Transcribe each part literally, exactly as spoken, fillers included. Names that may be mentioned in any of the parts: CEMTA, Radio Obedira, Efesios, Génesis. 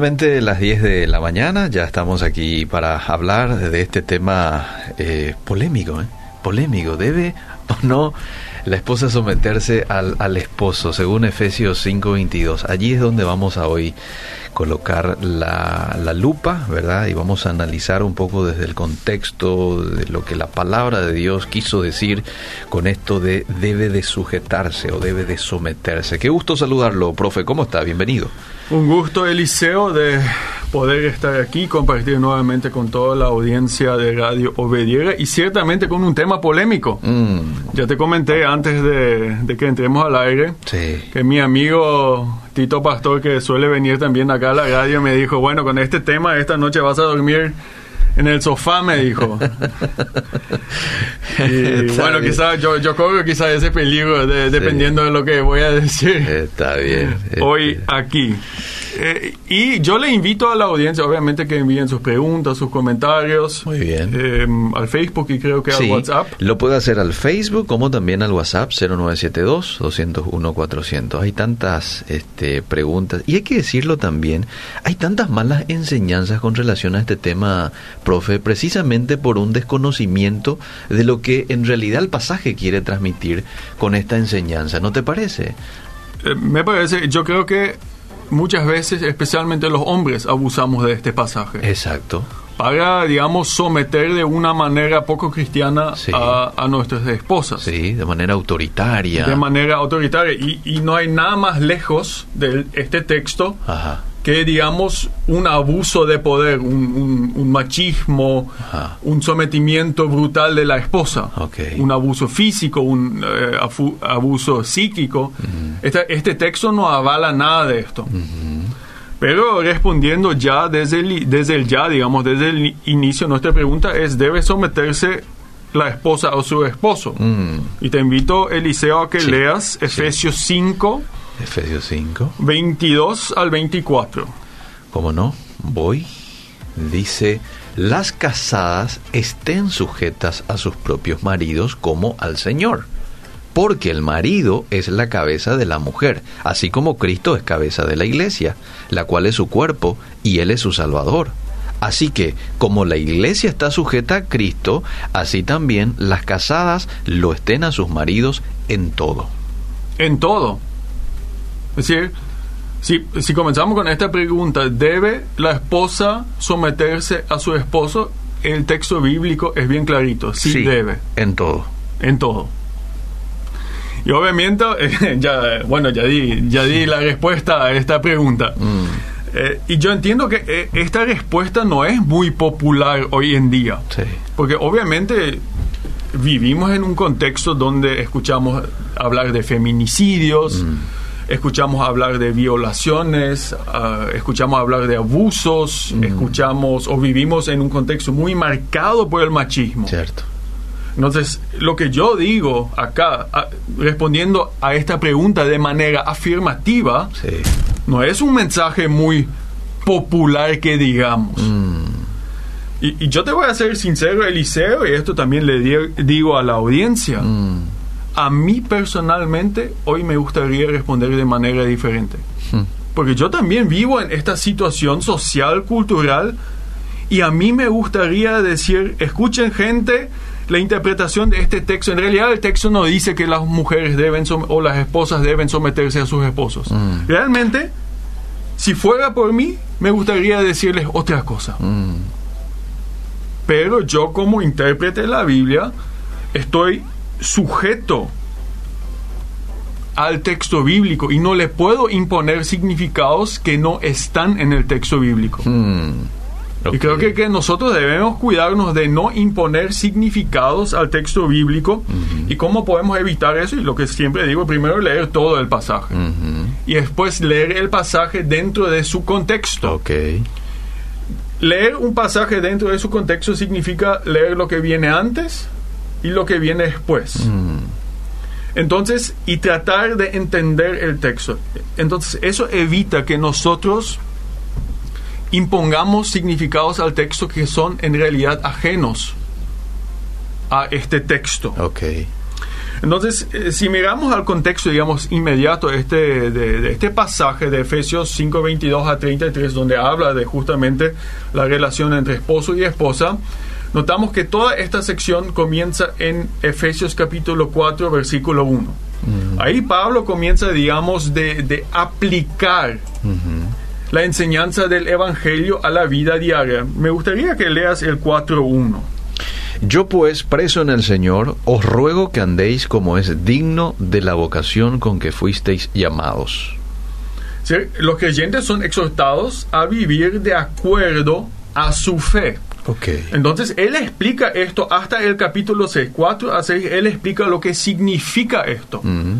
puntualmente las diez de la mañana, ya estamos aquí para hablar de este tema eh, polémico, ¿eh? Polémico, ¿debe o no la esposa someterse al, al esposo? Según Efesios cinco veintidós, allí es donde vamos a hoy colocar la, la lupa, ¿verdad? Y vamos a analizar un poco desde el contexto de lo que la palabra de Dios quiso decir con esto de debe de sujetarse o debe de someterse. Qué gusto saludarlo, profe. ¿Cómo está? Bienvenido. Un gusto, Eliseo, de poder estar aquí, compartir nuevamente con toda la audiencia de Radio Obedira y ciertamente con un tema polémico. Mm. Ya te comenté antes de, de que entremos al aire, sí, que mi amigo Tito Pastor, que suele venir también acá a la radio, me dijo, bueno, con este tema esta noche vas a dormir en el sofá, me dijo. Y bueno, quizás yo, yo corro quizás ese peligro de, sí, dependiendo de lo que voy a decir. Está bien. Está hoy bien. Aquí. Eh, y yo le invito a la audiencia, obviamente, que envíen sus preguntas, sus comentarios. Muy bien. Eh, al Facebook y creo que sí, al WhatsApp. Lo puede hacer al Facebook como también al WhatsApp cero nueve siete dos, dos cero uno, cuatro cero cero. Hay tantas este, preguntas. Y hay que decirlo también, hay tantas malas enseñanzas con relación a este tema, profe, precisamente por un desconocimiento de lo que en realidad el pasaje quiere transmitir con esta enseñanza. ¿No te parece? Eh, me parece, yo creo que muchas veces, especialmente los hombres, abusamos de este pasaje. Exacto. Para, digamos, someter de una manera poco cristiana, sí, a, a nuestras esposas. Sí, de manera autoritaria. De manera autoritaria. Y, y no hay nada más lejos de este texto, ajá, que, digamos, un abuso de poder, un, un, un machismo, ajá, un sometimiento brutal de la esposa, okay, un abuso físico, un eh, afu, abuso psíquico. Uh-huh. Este, este texto no avala nada de esto. Uh-huh. Pero respondiendo ya desde el, desde el ya, digamos, desde el inicio, nuestra pregunta es, ¿debe someterse la esposa o su esposo? Uh-huh. Y te invito, Eliseo, a que sí, leas Efesios sí. cinco. Efesios cinco. veintidós al veinticuatro. ¿Cómo no? Voy. Dice, las casadas estén sujetas a sus propios maridos como al Señor, porque el marido es la cabeza de la mujer, así como Cristo es cabeza de la iglesia, la cual es su cuerpo y él es su salvador. Así que, como la iglesia está sujeta a Cristo, así también las casadas lo estén a sus maridos en todo. En todo. Es decir, si, si comenzamos con esta pregunta, ¿debe la esposa someterse a su esposo? El texto bíblico es bien clarito, sí, sí debe. En todo. En todo. Y obviamente, eh, ya, bueno, ya di, ya di la respuesta a esta pregunta. Mm. Eh, y yo entiendo que eh, esta respuesta no es muy popular hoy en día. Sí. Porque obviamente vivimos en un contexto donde escuchamos hablar de feminicidios, mm, escuchamos hablar de violaciones, uh, escuchamos hablar de abusos, mm, escuchamos o vivimos en un contexto muy marcado por el machismo. Cierto. Entonces, lo que yo digo acá, a, respondiendo a esta pregunta de manera afirmativa, sí, no es un mensaje muy popular que digamos. Mm. Y, y yo te voy a ser sincero, Eliseo, y esto también le di- digo a la audiencia. Mm. A mí personalmente hoy me gustaría responder de manera diferente. Hmm. Porque yo también vivo en esta situación social, cultural, y a mí me gustaría decir, escuchen gente, la interpretación de este texto. En realidad el texto no dice que las mujeres deben som- o las esposas deben someterse a sus esposos. Hmm. Realmente, si fuera por mí, me gustaría decirles otra cosa. Hmm. Pero yo como intérprete de la Biblia estoy sujeto al texto bíblico y no le puedo imponer significados que no están en el texto bíblico. Hmm. Okay. Y creo que, que nosotros debemos cuidarnos de no imponer significados al texto bíblico. Uh-huh. ¿Y cómo podemos evitar eso? Y lo que siempre digo, primero leer todo el pasaje. Uh-huh. Y después leer el pasaje dentro de su contexto. Okay. Leer un pasaje dentro de su contexto significa leer lo que viene antes y lo que viene después. Mm. Entonces, y tratar de entender el texto. Entonces, eso evita que nosotros impongamos significados al texto que son en realidad ajenos a este texto. Okay. Entonces, eh, si miramos al contexto, digamos, inmediato este, de, de este pasaje de Efesios cinco, veintidós a treinta y tres, donde habla de justamente la relación entre esposo y esposa, notamos que toda esta sección comienza en Efesios capítulo cuatro, versículo uno. Uh-huh. Ahí Pablo comienza, digamos, de, de aplicar uh-huh. la enseñanza del Evangelio a la vida diaria. Me gustaría que leas el cuatro uno. Yo pues, preso en el Señor, os ruego que andéis como es digno de la vocación con que fuisteis llamados. Sí, los creyentes son exhortados a vivir de acuerdo a su fe. Okay. Entonces, él explica esto hasta el capítulo seis, cuatro a seis, él explica lo que significa esto. Mm.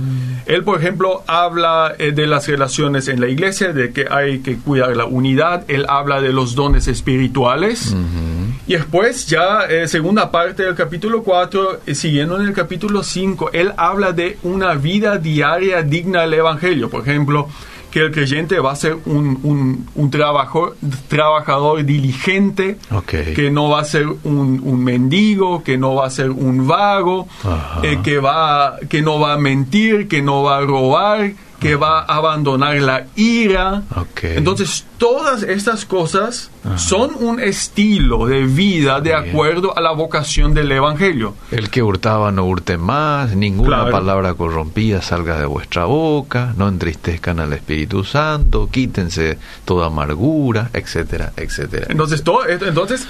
Él, por ejemplo, habla eh, de las relaciones en la iglesia, de que hay que cuidar la unidad, él habla de los dones espirituales, mm-hmm. y después ya, eh, segunda parte del capítulo cuatro, eh, siguiendo en el capítulo cinco, él habla de una vida diaria digna del Evangelio, por ejemplo, que el creyente va a ser un, un, un trabajo, trabajador diligente, okay. que no va a ser un, un mendigo, que no va a ser un vago, uh-huh. eh, que, va, que no va a mentir, que no va a robar, que uh-huh. va a abandonar la ira. Okay. Entonces, todas estas cosas uh-huh. son un estilo de vida de Bien. acuerdo a la vocación del Evangelio. El que hurtaba no hurte más, ninguna claro. palabra corrompida salga de vuestra boca, no entristezcan al Espíritu Santo, quítense toda amargura, etcétera, etcétera. Entonces, todo esto, entonces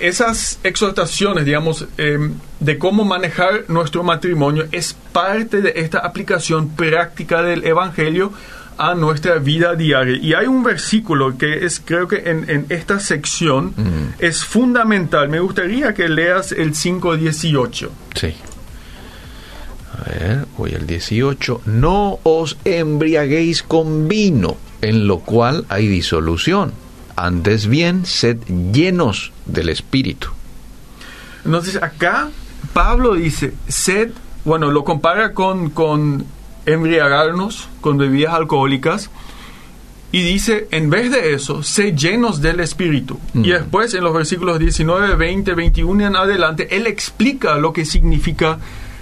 esas exhortaciones, digamos, eh, de cómo manejar nuestro matrimonio es parte de esta aplicación práctica del Evangelio a nuestra vida diaria. Y hay un versículo que es, creo que en, en esta sección mm. es fundamental. Me gustaría que leas el cinco dieciocho. Sí. A ver, voy al dieciocho. No os embriaguéis con vino, en lo cual hay disolución. Antes bien, sed llenos del Espíritu. Entonces, acá Pablo dice, sed, bueno, lo compara con, con embriagarnos, con bebidas alcohólicas, y dice, en vez de eso, sed llenos del Espíritu. Mm. Y después, en los versículos diecinueve, veinte, veintiuno y en adelante, él explica lo que significa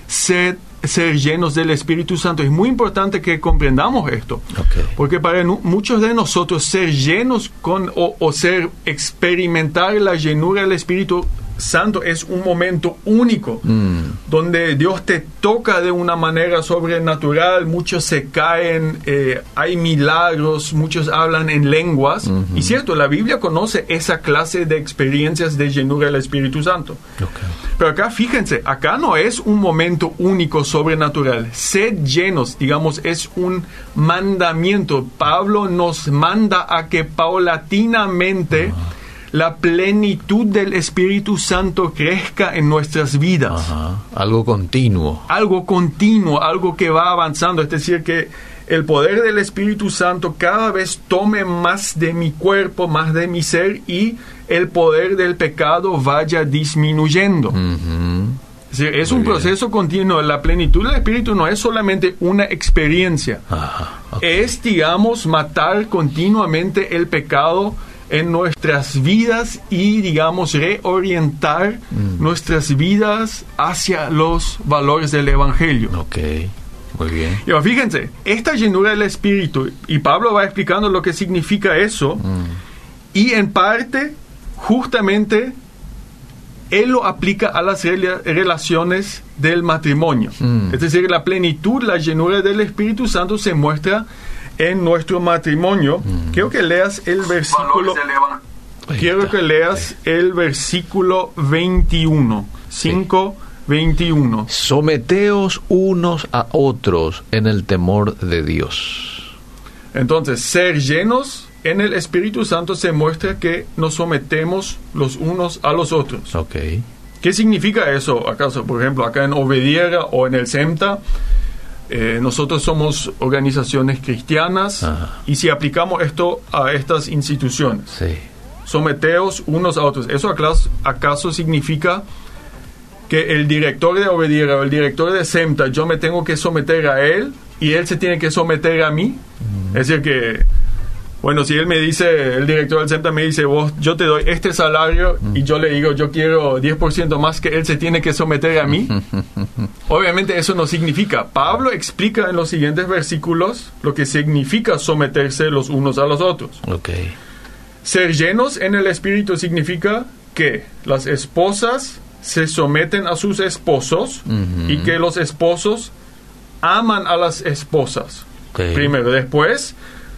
sed ser llenos del Espíritu Santo. Es muy importante que comprendamos esto, okay. porque para nu- muchos de nosotros ser llenos con o, o ser experimentar la llenura del Espíritu Santo es un momento único, mm. donde Dios te toca de una manera sobrenatural. Muchos se caen, eh, hay milagros, muchos hablan en lenguas, mm-hmm. y cierto, la Biblia conoce esa clase de experiencias de llenura del Espíritu Santo, okay. pero acá fíjense, acá no es un momento único sobrenatural. Sed llenos, digamos, es un mandamiento. Pablo nos manda a que paulatinamente uh-huh. la plenitud del Espíritu Santo crezca en nuestras vidas. Ajá. Algo continuo. Algo continuo, algo que va avanzando. Es decir, que el poder del Espíritu Santo cada vez tome más de mi cuerpo, más de mi ser, y el poder del pecado vaya disminuyendo. Uh-huh. Es decir, es Muy un bien. proceso continuo. La plenitud del Espíritu no es solamente una experiencia. Ajá. Okay. Es, digamos, matar continuamente el pecado en nuestras vidas y, digamos, reorientar mm. nuestras vidas hacia los valores del Evangelio. Ok, muy bien. Y fíjense, esta llenura del Espíritu, y Pablo va explicando lo que significa eso, mm. y en parte, justamente, él lo aplica a las rel- relaciones del matrimonio. Mm. Es decir, la plenitud, la llenura del Espíritu Santo se muestra en nuestro matrimonio. Mm. Quiero que leas el versículo Quiero que leas el versículo veintiuno, cinco veintiuno. Someteos unos a otros en el temor de Dios. Entonces, ser llenos en el Espíritu Santo se muestra que nos sometemos los unos a los otros. Okay. ¿Qué significa eso? ¿Acaso, por ejemplo, acá en Obedira o en el CEMTA? Eh, nosotros somos organizaciones cristianas, ajá. y si aplicamos esto a estas instituciones, sí. someteos unos a otros. ¿Eso acaso, acaso significa que el director de Obedira o el director de CEMTA, yo me tengo que someter a él y él se tiene que someter a mí? Mm. Es decir, que Bueno, si él me dice, el director del CEMTA me dice, vos, yo te doy este salario y yo le digo, yo quiero diez por ciento más, que él se tiene que someter a mí. Obviamente eso no significa. Pablo explica en los siguientes versículos lo que significa someterse los unos a los otros. Okay. Ser llenos en el Espíritu significa que las esposas se someten a sus esposos, uh-huh, y que los esposos aman a las esposas. Okay. Primero, después...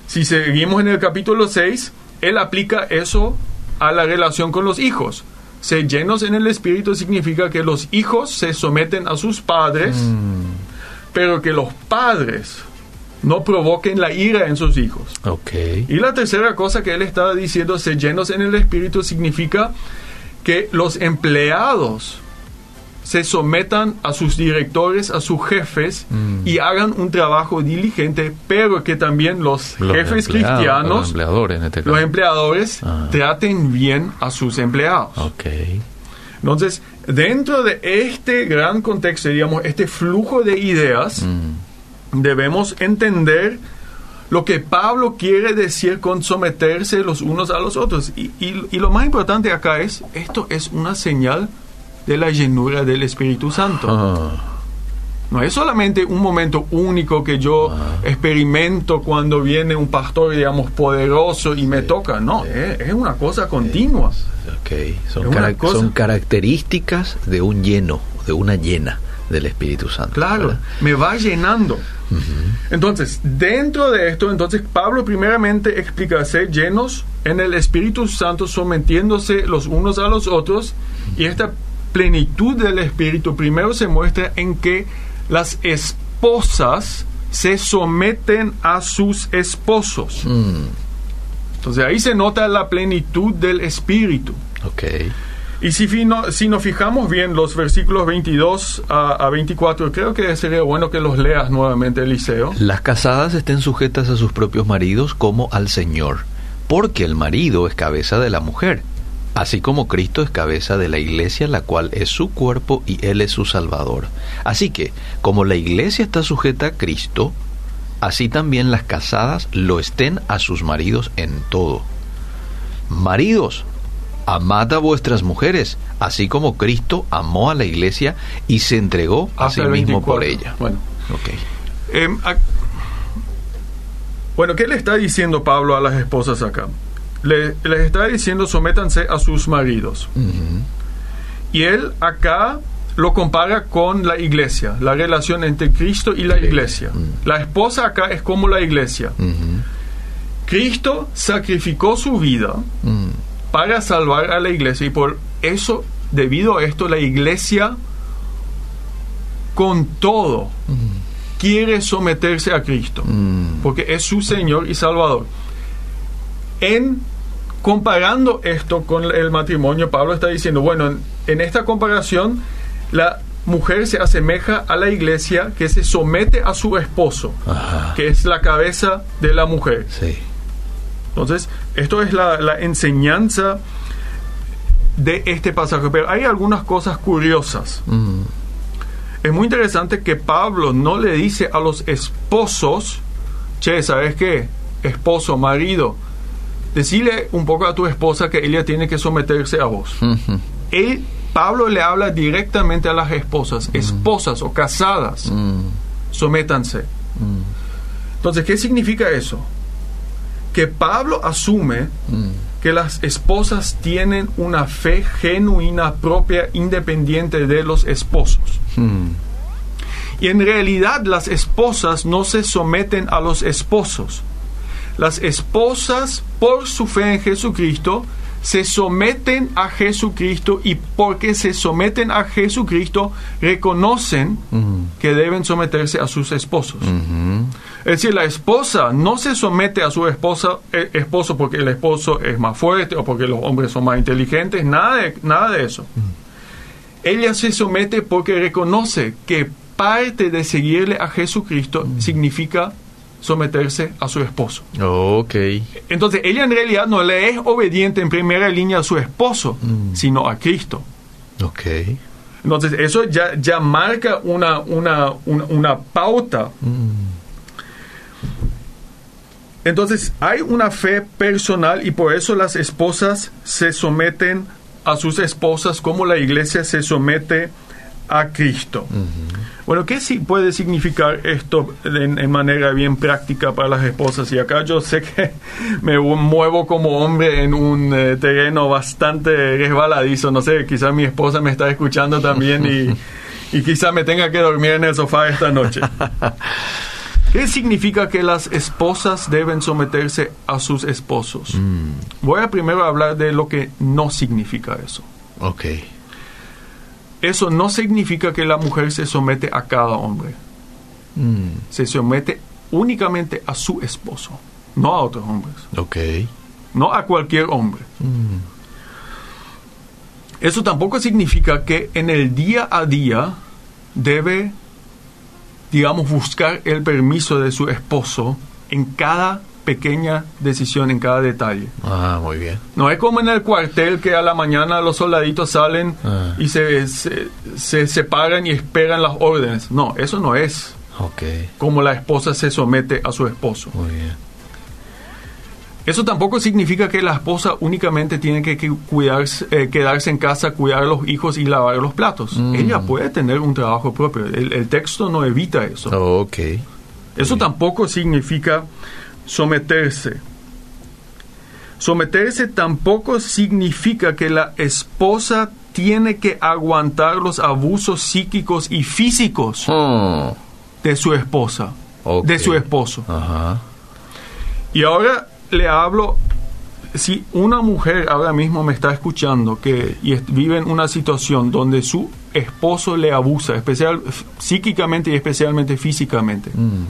Si seguimos en el capítulo seis, él aplica eso a la relación con los hijos. Ser llenos en el Espíritu significa que los hijos se someten a sus padres, mm. pero que los padres no provoquen la ira en sus hijos. Okay. Y la tercera cosa que él está diciendo, ser llenos en el Espíritu, significa que los empleados se sometan a sus directores, a sus jefes, mm. y hagan un trabajo diligente, pero que también los, los jefes empleado, cristianos, los empleadores, en este caso. Los empleadores ah. traten bien a sus empleados. Okay. Entonces, dentro de este gran contexto, digamos, este flujo de ideas, mm. debemos entender lo que Pablo quiere decir con someterse los unos a los otros. Y, y, y lo más importante acá es, esto es una señal de la llenura del Espíritu Santo. Ah. No es solamente un momento único que yo ah. experimento cuando viene un pastor, digamos, poderoso y sí. me toca. No, sí. es, es una cosa continua. Okay. Son, carac- cosa... son características de un lleno, de una llena del Espíritu Santo. Claro, ¿verdad? Me va llenando. Uh-huh. Entonces, dentro de esto, entonces Pablo primeramente explica ser llenos en el Espíritu Santo, sometiéndose los unos a los otros, uh-huh. y esta plenitud del Espíritu primero se muestra en que las esposas se someten a sus esposos. Mm. Entonces ahí se nota la plenitud del Espíritu. Okay. Y si, fino, si nos fijamos bien los versículos veintidós a, a veinticuatro, creo que sería bueno que los leas nuevamente, Eliseo. Las casadas estén sujetas a sus propios maridos como al Señor, porque el marido es cabeza de la mujer, así como Cristo es cabeza de la iglesia, la cual es su cuerpo y Él es su Salvador. Así que, como la iglesia está sujeta a Cristo, así también las casadas lo estén a sus maridos en todo. Maridos, amad a vuestras mujeres, así como Cristo amó a la iglesia y se entregó a sí mismo por ella. Bueno, okay. eh, a... bueno, ¿qué le está diciendo Pablo a las esposas acá? Le, les está diciendo, sométanse a sus maridos. Uh-huh. Y él acá lo compara con la iglesia, la relación entre Cristo y la iglesia. Uh-huh. La esposa acá es como la iglesia. Uh-huh. Cristo sacrificó su vida uh-huh. para salvar a la iglesia, y por eso, debido a esto, la iglesia con todo uh-huh. quiere someterse a Cristo, uh-huh. porque es su Señor y Salvador. En comparando esto con el matrimonio, Pablo está diciendo, bueno, en, en esta comparación, la mujer se asemeja a la iglesia, que se somete a su esposo, ajá. que es la cabeza de la mujer. Sí. Entonces, esto es la, la enseñanza de este pasaje. Pero hay algunas cosas curiosas. Mm. Es muy interesante que Pablo no le dice a los esposos, che, ¿sabes qué? Esposo, marido, decirle un poco a tu esposa que ella tiene que someterse a vos. Uh-huh. Él, Pablo, le habla directamente a las esposas, uh-huh. esposas o casadas, uh-huh. sométanse. Uh-huh. Entonces, ¿qué significa eso? Que Pablo asume uh-huh. que las esposas tienen una fe genuina, propia, independiente de los esposos. Uh-huh. Y en realidad las esposas no se someten a los esposos. Las esposas, por su fe en Jesucristo, se someten a Jesucristo, y porque se someten a Jesucristo, reconocen uh-huh. que deben someterse a sus esposos. Uh-huh. Es decir, la esposa no se somete a su esposa, eh, esposo porque el esposo es más fuerte o porque los hombres son más inteligentes, nada de, nada de eso. Uh-huh. Ella se somete porque reconoce que parte de seguirle a Jesucristo uh-huh. significa someterse a su esposo. Ok. Entonces, ella en realidad no le es obediente en primera línea a su esposo, mm. sino a Cristo. Ok. Entonces, eso ya, ya marca una, una, una, una pauta. Mm. Entonces, hay una fe personal y por eso las esposas se someten a sus esposas como la iglesia se somete a Cristo. Uh-huh. Bueno, ¿qué sí puede significar esto en, en manera bien práctica para las esposas? Y acá yo sé que me muevo como hombre en un eh, terreno bastante resbaladizo. No sé, quizás mi esposa me está escuchando también y, y quizás me tenga que dormir en el sofá esta noche. ¿Qué significa que las esposas deben someterse a sus esposos? Mm. Voy a primero hablar de lo que no significa eso. Ok. Eso no significa que la mujer se somete a cada hombre. Mm. Se somete únicamente a su esposo, no a otros hombres. Ok. No a cualquier hombre. Mm. Eso tampoco significa que en el día a día debe, digamos, buscar el permiso de su esposo en cada pequeña decisión, en cada detalle. Ah, muy bien. No es como en el cuartel que a la mañana los soldaditos salen ah. y se, se, se separan y esperan las órdenes. No, eso no es okay. como la esposa se somete a su esposo. Muy bien. Eso tampoco significa que la esposa únicamente tiene que cuidarse, eh, quedarse en casa, cuidar a los hijos y lavar los platos. Mm. Ella puede tener un trabajo propio. El, el texto no evita eso. Oh, okay. Eso okay. tampoco significa someterse. Someterse tampoco significa que la esposa tiene que aguantar los abusos psíquicos y físicos oh. de su esposa, okay. de su esposo. Ajá. Y ahora le hablo, si una mujer ahora mismo me está escuchando que y vive en una situación donde su esposo le abusa, especial, psíquicamente y especialmente físicamente. Mm.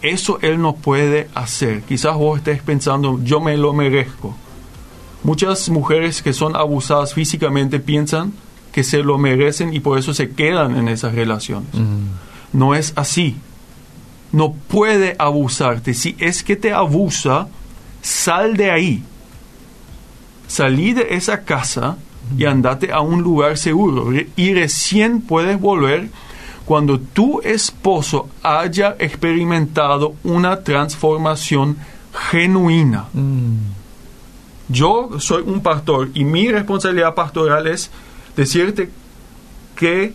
Eso él no puede hacer. Quizás vos estés pensando, yo me lo merezco. Muchas mujeres que son abusadas físicamente piensan que se lo merecen y por eso se quedan en esas relaciones. Mm. No es así. No puede abusarte. Si es que te abusa, sal de ahí. Salí de esa casa y andate a un lugar seguro. Y recién puedes volver cuando tu esposo haya experimentado una transformación genuina. Mm. Yo soy un pastor y mi responsabilidad pastoral es decirte que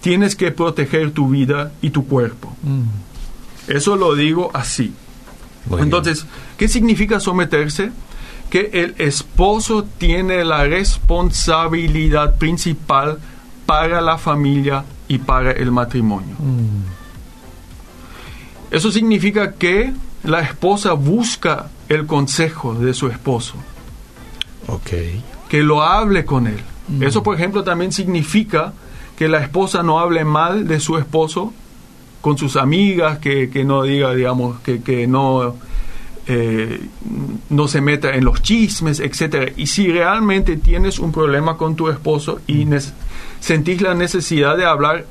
tienes que proteger tu vida y tu cuerpo. Mm. Eso lo digo así. Muy Entonces, bien. ¿Qué significa someterse? Que el esposo tiene la responsabilidad principal para la familia y para el matrimonio. Mm. Eso significa que la esposa busca el consejo de su esposo. Okay. Que lo hable con él. Mm. Eso, por ejemplo, también significa que la esposa no hable mal de su esposo con sus amigas, que, que no diga, digamos, que, que no, eh, no se meta en los chismes, etcétera. Y si realmente tienes un problema con tu esposo y mm. necesitas sentís la necesidad de hablar,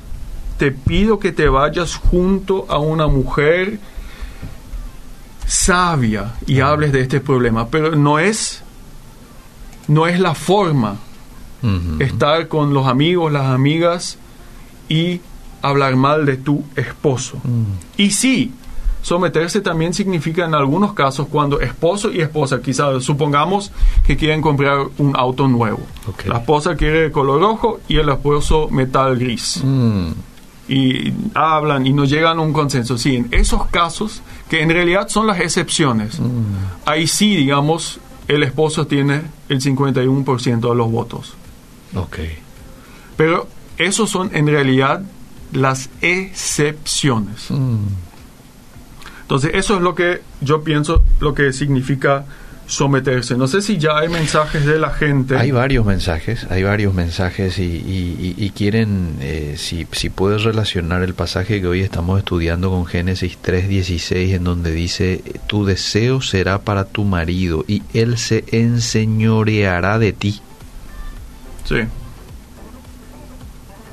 te pido que te vayas junto a una mujer sabia y uh-huh. hables de este problema. Pero no es, no es la forma uh-huh. estar con los amigos, las amigas y hablar mal de tu esposo. Uh-huh. Y sí, someterse también significa en algunos casos cuando esposo y esposa, quizás supongamos que quieren comprar un auto nuevo. Okay. La esposa quiere color rojo y el esposo metal gris. Mm. Y hablan y no llegan a un consenso. Sí, en esos casos, que en realidad son las excepciones, mm. ahí sí, digamos, el esposo tiene el cincuenta y uno por ciento de los votos. Okay. Pero esos son en realidad las excepciones. Mm. Entonces, eso es lo que yo pienso, lo que significa someterse. No sé si ya hay mensajes de la gente. Hay varios mensajes, hay varios mensajes y, y, y, y quieren, eh, si, si puedes relacionar el pasaje que hoy estamos estudiando con Génesis tres dieciséis, en donde dice, tu deseo será para tu marido y él se enseñoreará de ti. Sí.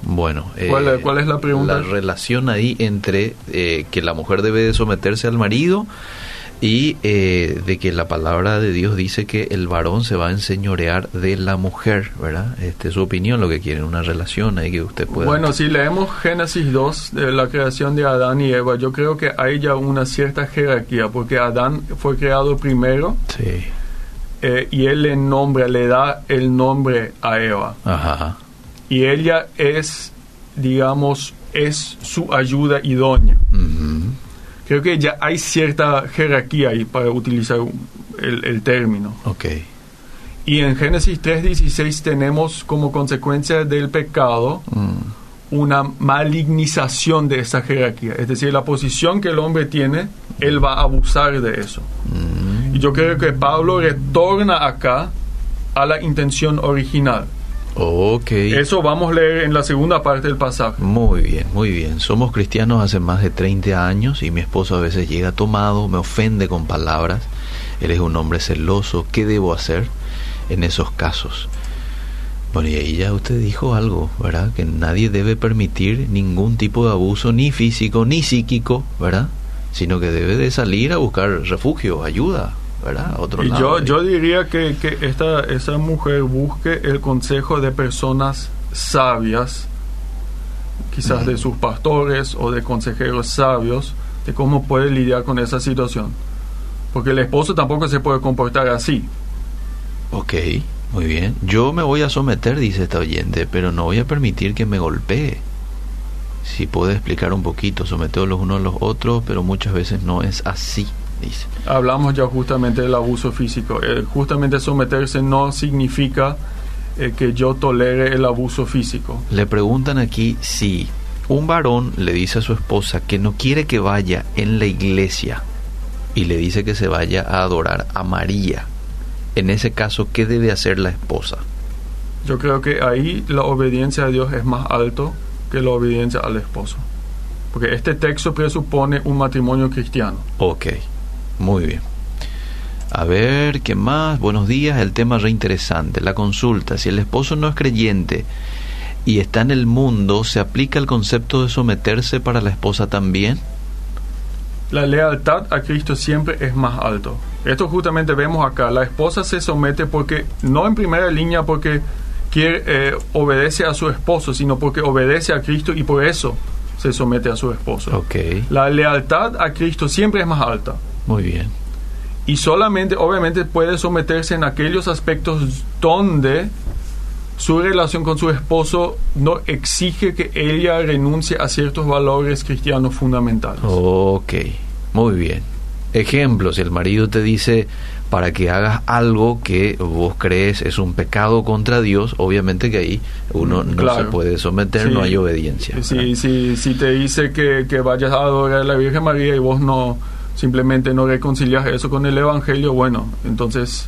Bueno, eh, ¿Cuál, ¿cuál es la pregunta? La relación ahí entre eh, que la mujer debe de someterse al marido y eh, de que la palabra de Dios dice que el varón se va a enseñorear de la mujer, ¿verdad? Este, su opinión, lo que quiere, una relación ahí que usted pueda... Bueno, si leemos Génesis dos, de la creación de Adán y Eva, yo creo que hay ya una cierta jerarquía, porque Adán fue creado primero, sí, eh, y él le nombra, le da el nombre a Eva. Ajá. Y ella es, digamos, es su ayuda idónea. Uh-huh. Creo que ya hay cierta jerarquía ahí, para utilizar el, el término. Okay. Y en Génesis tres dieciséis tenemos como consecuencia del pecado mm. una malignización de esa jerarquía. Es decir, la posición que el hombre tiene, él va a abusar de eso. Mm. Y yo creo que Pablo retorna acá a la intención original. Okay. Eso vamos a leer en la segunda parte del pasaje. Muy bien, muy bien. Somos cristianos hace más de treinta años y mi esposo a veces llega tomado, me ofende con palabras. Él es un hombre celoso. ¿Qué debo hacer en esos casos? Bueno, y ahí ya usted dijo algo, ¿verdad? Que nadie debe permitir ningún tipo de abuso, ni físico, ni psíquico, ¿verdad? Sino que debe de salir a buscar refugio, ayuda, ¿verdad? Otro y lado, yo, yo diría que, que esta, esa mujer busque el consejo de personas sabias, quizás uh-huh. de sus pastores o de consejeros sabios, de cómo puede lidiar con esa situación, porque el esposo tampoco se puede comportar así. Ok, muy bien. Yo me voy a someter, dice esta oyente, pero no voy a permitir que me golpee. Si puede explicar un poquito, someter los unos a los otros, pero muchas veces no es así. Dice. Hablamos ya justamente del abuso físico. Eh, justamente someterse no significa eh, que yo tolere el abuso físico. Le preguntan aquí si un varón le dice a su esposa que no quiere que vaya en la iglesia y le dice que se vaya a adorar a María. En ese caso, ¿qué debe hacer la esposa? Yo creo que ahí la obediencia a Dios es más alto que la obediencia al esposo, porque este texto presupone un matrimonio cristiano. Ok. Muy bien. A ver, ¿qué más? Buenos días. El tema reinteresante, la consulta. Si el esposo no es creyente y está en el mundo, ¿se aplica el concepto de someterse para la esposa también? La lealtad a Cristo siempre es más alto. Esto justamente vemos acá. La esposa se somete porque, no en primera línea porque quiere, eh, obedece a su esposo, sino porque obedece a Cristo y por eso se somete a su esposo. Okay. La lealtad a Cristo siempre es más alta. Muy bien. Y solamente, obviamente, puede someterse en aquellos aspectos donde su relación con su esposo no exige que ella renuncie a ciertos valores cristianos fundamentales. Ok, muy bien. Ejemplo, si el marido te dice para que hagas algo que vos crees es un pecado contra Dios, obviamente que ahí uno no claro. se puede someter, sí. no hay obediencia. Sí, sí, si te dice que, que vayas a adorar a la Virgen María y vos no... simplemente no reconcilias eso con el Evangelio, bueno, entonces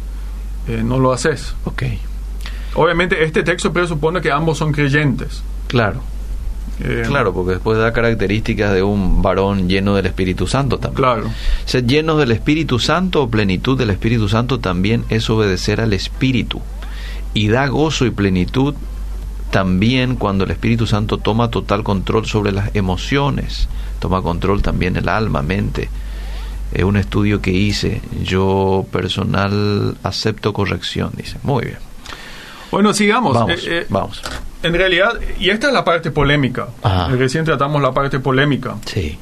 eh, no lo haces. Ok. Obviamente este texto presupone que ambos son creyentes. Claro. Eh, claro, porque después da características de un varón lleno del Espíritu Santo también. Claro. Ser llenos del Espíritu Santo o plenitud del Espíritu Santo también es obedecer al Espíritu. Y da gozo y plenitud también cuando el Espíritu Santo toma total control sobre las emociones. Toma control también el alma, mente. Es un estudio que hice. Yo personal acepto corrección, dice. Muy bien. Bueno, sigamos. Vamos, eh, eh, vamos. En realidad, y esta es la parte polémica. Ajá. Recién tratamos la parte polémica. Sí.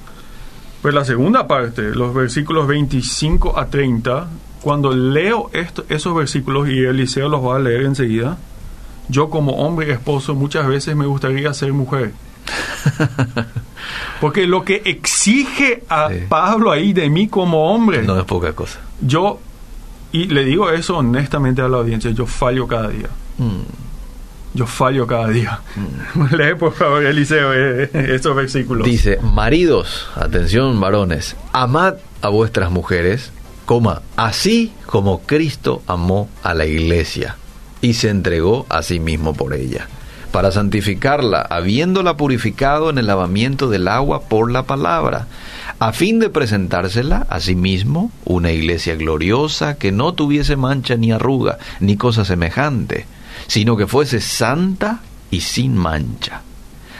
Pues la segunda parte, los versículos veinticinco a treinta, cuando leo esto, esos versículos, y Eliseo los va a leer enseguida, yo como hombre y esposo muchas veces me gustaría ser mujer. Porque lo que exige a sí. Pablo ahí de mí como hombre no es poca cosa. Yo, y le digo eso honestamente a la audiencia, yo fallo cada día. mm. Yo fallo cada día. mm. Lee por favor, Eliseo, eh, estos versículos. Dice: maridos, atención varones, amad a vuestras mujeres, coma, así como Cristo amó a la iglesia y se entregó a sí mismo por ella, para santificarla, habiéndola purificado en el lavamiento del agua por la palabra, a fin de presentársela a sí mismo una iglesia gloriosa, que no tuviese mancha ni arruga, ni cosa semejante, sino que fuese santa y sin mancha.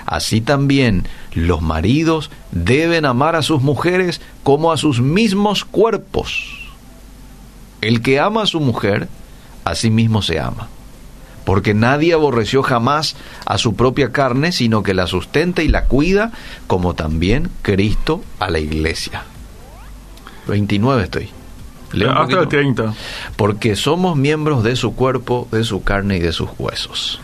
Así también los maridos deben amar a sus mujeres como a sus mismos cuerpos. El que ama a su mujer, a sí mismo se ama, porque nadie aborreció jamás a su propia carne, sino que la sustenta y la cuida, como también Cristo a la iglesia. veintinueve estoy. Leo hasta el treinta. Porque somos miembros de su cuerpo, de su carne y de sus huesos.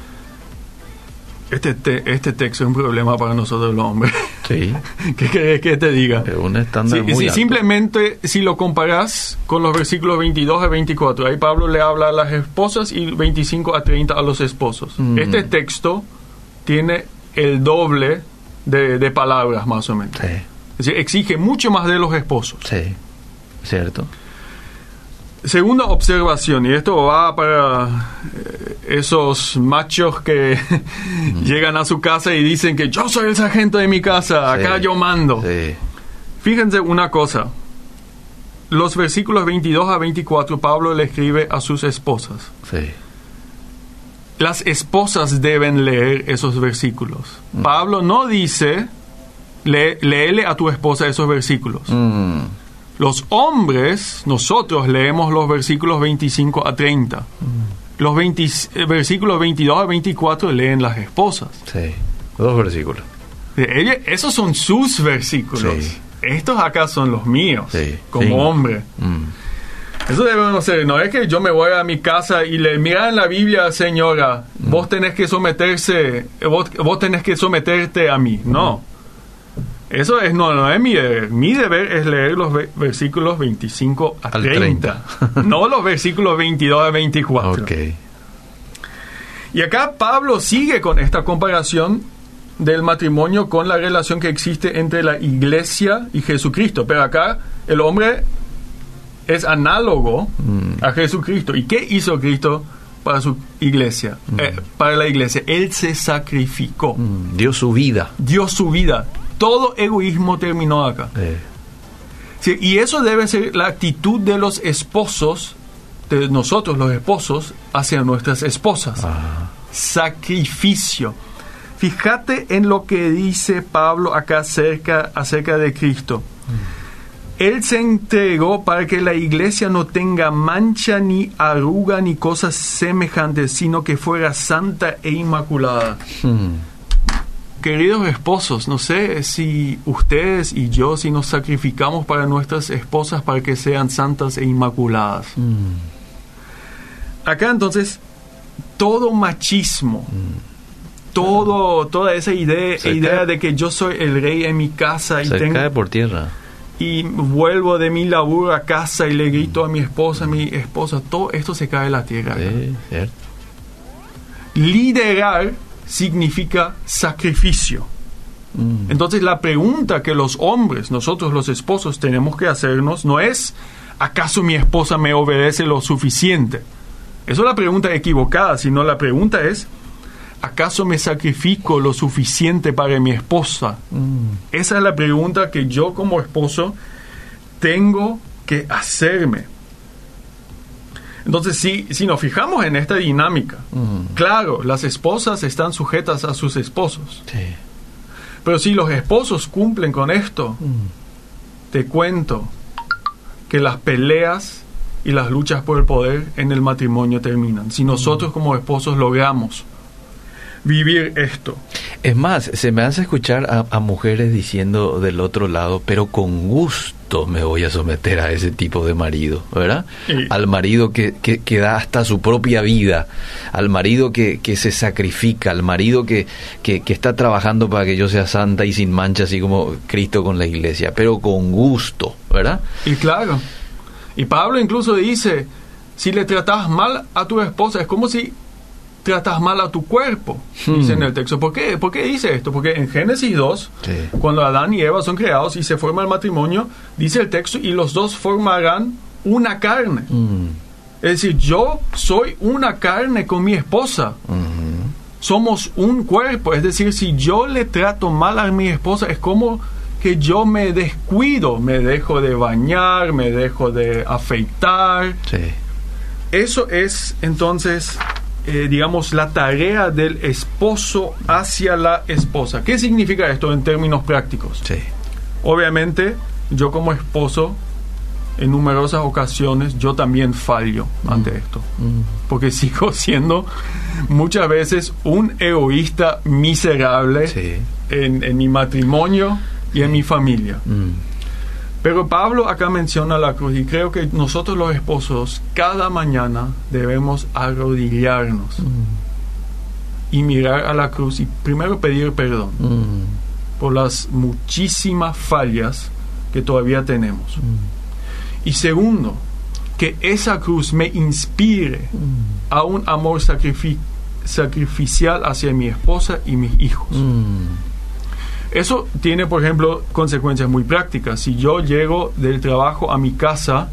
Este, te, este texto es un problema para nosotros los hombres. Sí. ¿Qué querés que te diga? Es un estándar sí, muy si alto. Simplemente, si lo comparás con los versículos veintidós a veinticuatro, ahí Pablo le habla a las esposas y veinticinco a treinta a los esposos. Mm. Este texto tiene el doble de, de palabras, más o menos. Sí. Es decir, exige mucho más de los esposos. Sí, cierto. Segunda observación, y esto va para esos machos que mm. llegan a su casa y dicen que yo soy el sargento de mi casa, sí, acá yo mando. Sí. Fíjense una cosa, los versículos veintidós a veinticuatro Pablo le escribe a sus esposas. Sí. Las esposas deben leer esos versículos. Mm. Pablo no dice, lee, léele a tu esposa esos versículos. Mm. Los hombres, nosotros leemos los versículos veinticinco a treinta. Mm. Los veinte, versículos veintidós a veinticuatro leen las esposas. Sí, dos versículos. Ellos, esos son sus versículos. Sí. Estos acá son los míos, sí, como sí, hombre. Mm. Eso debemos hacer. No es que yo me voy a mi casa y le mira en la Biblia, señora, mm. vos tenés que someterse, vos, vos tenés que someterte a mí. Mm. No. Eso es, no, no es mi deber. Mi deber es leer los ve- versículos veinticinco a treinta. No los versículos veintidós a veinticuatro. Okay. Y acá Pablo sigue con esta comparación del matrimonio con la relación que existe entre la iglesia y Jesucristo. Pero acá el hombre es análogo mm. a Jesucristo. ¿Y qué hizo Cristo para su iglesia? Mm. Eh, para la iglesia. Él se sacrificó. Mm. Dio su vida. Dio su vida. Todo egoísmo terminó acá. Eh. Sí, y eso debe ser la actitud de los esposos, de nosotros los esposos, hacia nuestras esposas. Ah. Sacrificio. Fíjate en lo que dice Pablo acá acerca, acerca de Cristo. Mm. Él se entregó para que la iglesia no tenga mancha, ni arruga, ni cosas semejantes, sino que fuera santa e inmaculada. Mm. Queridos esposos, no sé si ustedes y yo, si nos sacrificamos para nuestras esposas para que sean santas e inmaculadas. Mm. Acá entonces, todo machismo, mm. todo, toda esa idea, idea cae, de que yo soy el rey en mi casa y se tengo, cae por tierra. Y vuelvo de mi laburo a casa y le grito mm. a mi esposa, a mi esposa, todo esto se cae de la tierra. Sí, cierto. Liderar significa sacrificio. Mm. Entonces la pregunta que los hombres, nosotros los esposos, tenemos que hacernos no es ¿acaso mi esposa me obedece lo suficiente? Eso es la pregunta equivocada, sino la pregunta es ¿acaso me sacrifico lo suficiente para mi esposa? Mm. Esa es la pregunta que yo como esposo tengo que hacerme. Entonces, si, si nos fijamos en esta dinámica, mm. claro, las esposas están sujetas a sus esposos. Sí. Pero si los esposos cumplen con esto, mm. te cuento que las peleas y las luchas por el poder en el matrimonio terminan. Si nosotros mm. como esposos logramos vivir esto. Es más, se me hace escuchar a, a mujeres diciendo del otro lado, pero con gusto me voy a someter a ese tipo de marido, ¿verdad? Sí. Al marido que, que, que da hasta su propia vida, al marido que, que se sacrifica, al marido que, que, que está trabajando para que yo sea santa y sin mancha, así como Cristo con la iglesia, pero con gusto, ¿verdad? Y claro, y Pablo incluso dice, si le tratas mal a tu esposa, es como si tratas mal a tu cuerpo, hmm. dice en el texto. ¿Por qué? ¿Por qué dice esto? Porque en Génesis dos, sí. cuando Adán y Eva son creados y se forma el matrimonio, dice el texto, y los dos formarán una carne. Hmm. Es decir, yo soy una carne con mi esposa. Uh-huh. Somos un cuerpo. Es decir, si yo le trato mal a mi esposa, es como que yo me descuido, me dejo de bañar, me dejo de afeitar. Sí. Eso es, entonces, eh, digamos, la tarea del esposo hacia la esposa. ¿Qué significa esto en términos prácticos? Sí. Obviamente, yo como esposo, en numerosas ocasiones, yo también fallo mm. ante esto. Mm. Porque sigo siendo muchas veces un egoísta miserable sí. en, en mi matrimonio y sí. en mi familia. Mm. Pero Pablo acá menciona la cruz, y creo que nosotros los esposos cada mañana debemos arrodillarnos mm. y mirar a la cruz y primero pedir perdón mm. por las muchísimas fallas que todavía tenemos. Mm. Y segundo, que esa cruz me inspire mm. a un amor sacrific- sacrificial hacia mi esposa y mis hijos. Mm. Eso tiene, por ejemplo, consecuencias muy prácticas. Si yo llego del trabajo a mi casa,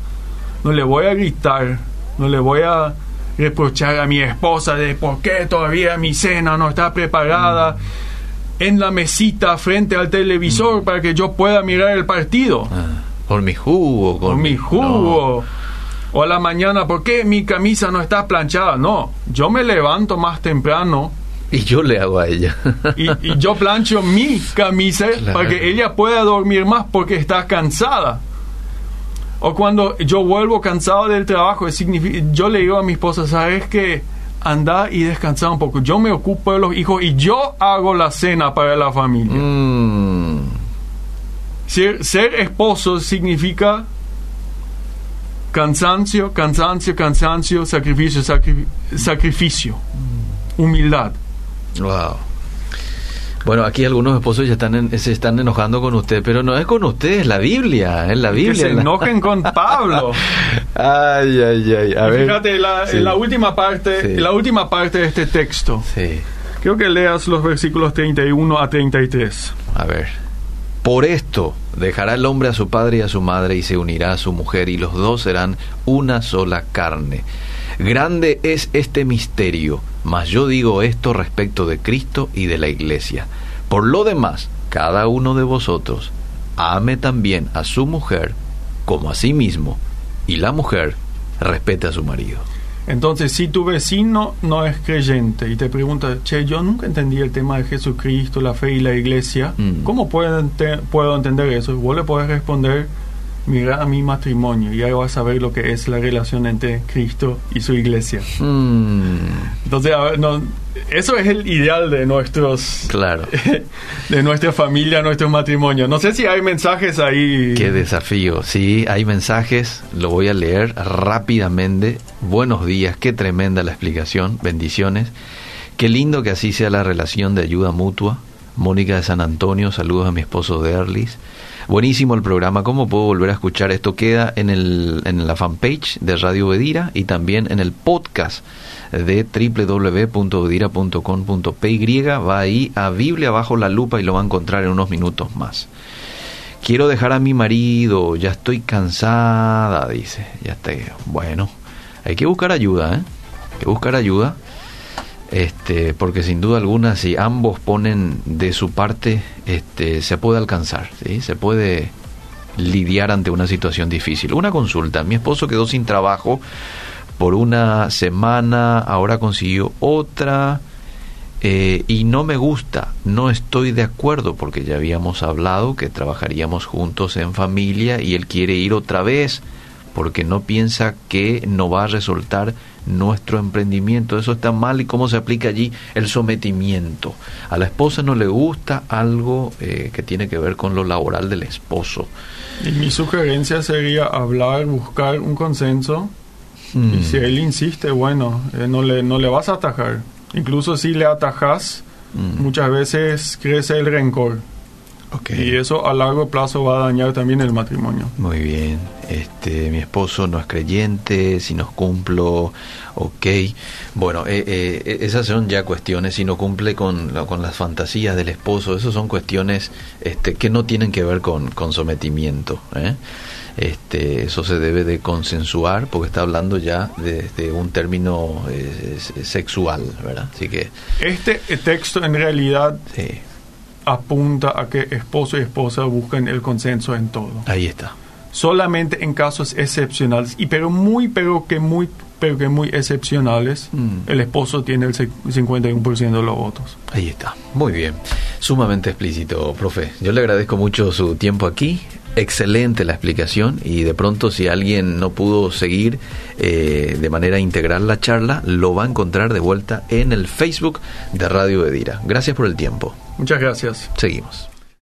no le voy a gritar, no le voy a reprochar a mi esposa de por qué todavía mi cena no está preparada mm. en la mesita frente al televisor mm. para que yo pueda mirar el partido. Ah, por mi jugo. Por, por mi jugo. No. O a la mañana, ¿por qué mi camisa no está planchada? No, yo me levanto más temprano. Y yo le hago a ella. y, y yo plancho mi camisa claro. para que ella pueda dormir más porque está cansada. O cuando yo vuelvo cansado del trabajo, yo le digo a mi esposa, ¿sabes qué? Andá y descansá un poco. Yo me ocupo de los hijos y yo hago la cena para la familia. Mm. Ser, ser esposo significa cansancio, cansancio, cansancio, sacrificio, sacri- sacrificio, humildad. Wow. Bueno, aquí algunos esposos ya están en, se están enojando con usted, pero no es con usted, es la Biblia, es la Biblia. Que se enojen la... con Pablo. Ay, ay, ay. A ver. Fíjate la, sí. la última parte, sí. la última parte de este texto. Sí. Creo que leas los versículos treinta y uno a treinta y tres. A ver. Por esto dejará el hombre a su padre y a su madre y se unirá a su mujer y los dos serán una sola carne. Grande es este misterio, mas yo digo esto respecto de Cristo y de la Iglesia. Por lo demás, cada uno de vosotros ame también a su mujer como a sí mismo, y la mujer respete a su marido. Entonces, si tu vecino no es creyente y te pregunta, che, yo nunca entendí el tema de Jesucristo, la fe y la Iglesia, mm. ¿cómo puedo, ente- puedo entender eso? Vos le podés responder, mira a mi matrimonio y ahí vas a ver lo que es la relación entre Cristo y su Iglesia. Mm. Entonces, a ver, no, eso es el ideal de nuestros, claro, de nuestra familia, nuestros matrimonios. No sé si hay mensajes ahí. Qué desafío. Sí, hay mensajes. Lo voy a leer rápidamente. Buenos días. Qué tremenda la explicación. Bendiciones. Qué lindo que así sea la relación de ayuda mutua. Mónica de San Antonio, saludos a mi esposo de Erlis. Buenísimo el programa, ¿cómo puedo volver a escuchar? Esto queda en el en la fanpage de Radio Obedira y también en el podcast de doble u doble u doble u punto obedira punto com punto p y. Va ahí a Biblia bajo la lupa y lo va a encontrar en unos minutos más. Quiero dejar a mi marido, ya estoy cansada, dice. Ya está. Bueno, hay que buscar ayuda, ¿eh? Hay que buscar ayuda. Este, porque sin duda alguna, si ambos ponen de su parte, este, se puede alcanzar, ¿sí? Se puede lidiar ante una situación difícil. Una consulta, mi esposo quedó sin trabajo por una semana, ahora consiguió otra, eh, y no me gusta, no estoy de acuerdo, porque ya habíamos hablado que trabajaríamos juntos en familia y él quiere ir otra vez, porque no piensa que no va a resultar nuestro emprendimiento. Eso está mal. ¿Y cómo se aplica allí el sometimiento? A la esposa no le gusta algo eh, que tiene que ver con lo laboral del esposo. Y mi sugerencia sería hablar, buscar un consenso. Hmm. Y si él insiste, bueno, eh, no, le, no le vas a atajar. Incluso si le atajas, hmm. muchas veces crece el rencor. Okay. Y eso a largo plazo va a dañar también el matrimonio. Muy bien. Este, mi esposo no es creyente, si no cumplo, ok. Bueno, eh, eh, esas son ya cuestiones, si no cumple con, con las fantasías del esposo, esas son cuestiones este, que no tienen que ver con, con sometimiento, ¿eh? Este, eso se debe de consensuar, porque está hablando ya de, de un término eh, sexual, ¿verdad? Así que este texto en realidad... Sí. apunta a que esposo y esposa busquen el consenso en todo. Ahí está. Solamente en casos excepcionales, y pero muy, pero que muy pero que muy excepcionales, mm. el esposo tiene el cincuenta y uno por ciento de los votos. Ahí está. Muy bien. Sumamente explícito, profe. Yo le agradezco mucho su tiempo aquí. Excelente la explicación, y de pronto si alguien no pudo seguir eh, de manera integral la charla, lo va a encontrar de vuelta en el Facebook de Radio Vedira. Gracias por el tiempo. Muchas gracias. Seguimos.